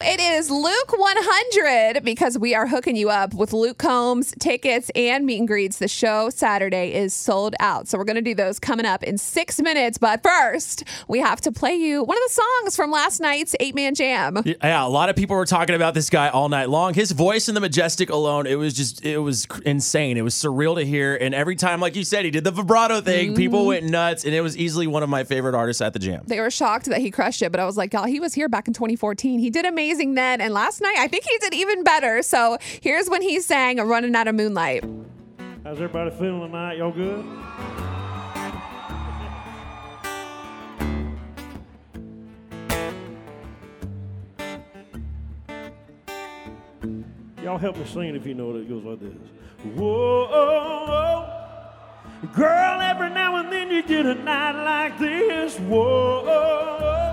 It is Luke 100 because we are hooking you up with Luke Combs tickets and meet and greets. The show Saturday is sold out. So we're going to do those coming up in 6 minutes. But first, we have to play you one of the songs from last night's 8 Man Jam. Yeah, a lot of people were talking about this guy all night long. His voice in the Majestic alone, it was insane. It was surreal to hear. And every time, like you said, he did the vibrato thing, people went nuts. And it was easily one of my favorite artists at the jam. They were shocked that he crushed it. But I was like, y'all, he was here back in 2014. He did amazing then, and last night I think he did even better. So here's when he sang Runnin' Out of Moonlight. How's everybody feeling tonight? Y'all good? Y'all help me sing if you know it. It goes like this. Whoa, oh, oh. Girl, every now and then you get a night like this. Whoa, oh, oh.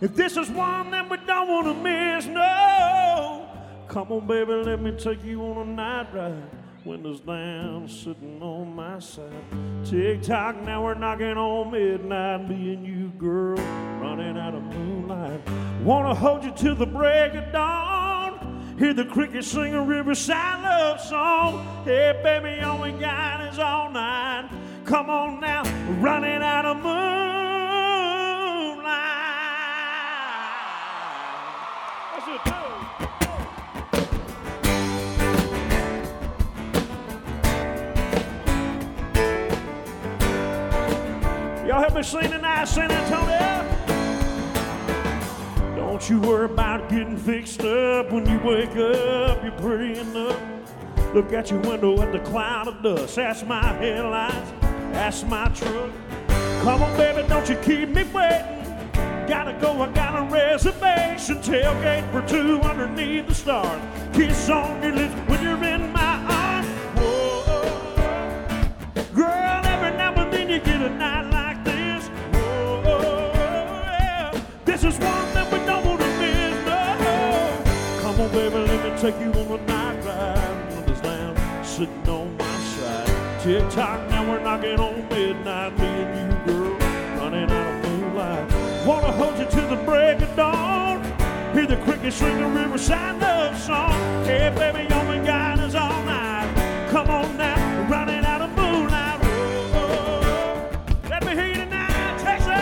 If this is one that we don't want to miss, no. Come on, baby, let me take you on a night ride. Windows down, sitting on my side. Tick-tock, now we're knocking on midnight. Me and you, girl, running out of moonlight. Want to hold you till the break of dawn. Hear the crickets sing a riverside love song. Hey, baby, all we got is all night. Come on now, running out of moonlight. Y'all help me sing tonight, San Antonio. Don't you worry about getting fixed up. When you wake up, you're pretty enough. Look out your window at the cloud of dust. That's my headlights, that's my truck. Come on, baby, don't you keep me waiting. Gotta go, I got a reservation. Tailgate for two underneath the stars. Kiss on your lips when you're in my arms. Whoa, oh, oh. Girl, every now and then you get a night like this. Whoa, oh, oh, yeah. This is one that we don't want to miss, no. Come on, baby, let me take you on a night ride. Windows down, sitting on my side. Tick-tock, now we're knocking on midnight. Me and you, girl, running out of moonlight. Wanna hold you till the break of dawn. Hear the crickets sing a riverside love song. Hey, baby, all we got is all night. Come on now, we're running out of moonlight. Oh, oh, oh. Let me hear you tonight, Texas.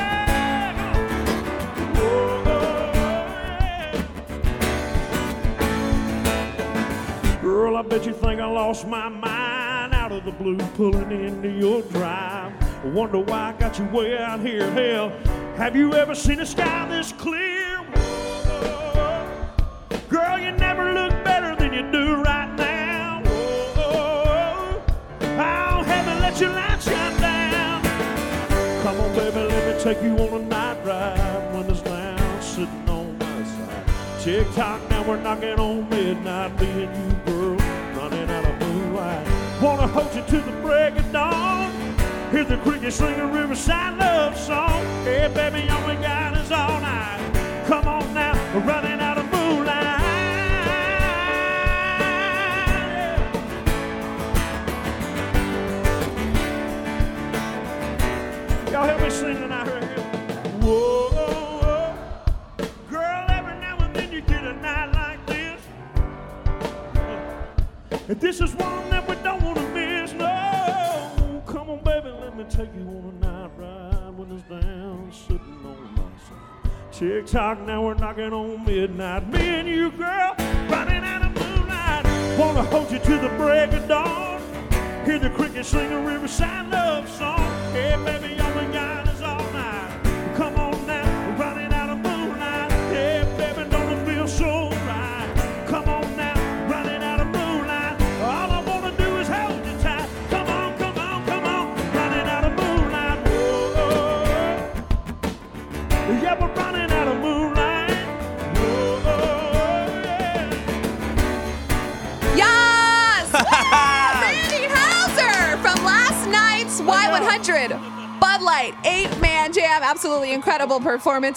Oh, oh, yeah. Girl, I bet you think I lost my mind out of the blue, pulling into your drive. I wonder why I got you way out here, hell. Have you ever seen a sky this clear? Whoa. Girl, you never look better than you do right now. Whoa. I'll heaven let your light shine down. Come on, baby, let me take you on a night ride. Windows down, sitting on my side. Tick-tock, now we're knocking on midnight. Me and you, girl, running out of moonlight. Wanna hold you till the break of dawn. Hear the crickets sing a riverside love song. Hey, baby, all we got is all night. Come on now, we're running out of moonlight. Y'all help me sing tonight right here. Whoa, oh, oh. Girl, every now and then you get a night like this. And this is one that we don't want to miss, no. Take you on a night ride. Windows down, sitting on my side. Tick-tock, now we're knocking on midnight. Me and you, girl, running out of moonlight. Wanna hold you till the break of dawn. Hear the crickets sing a riverside love song. Hey, baby, all we got is all night. Come on now, we're running out of moonlight. Hey, baby, don't it feel so right? Come on now, running out of moonlight. All I wanna do is hold you tight. Yeah, we're running out of moonlight. Whoa, oh, 100. Bud Light, 8 Man Jam, absolutely incredible performance.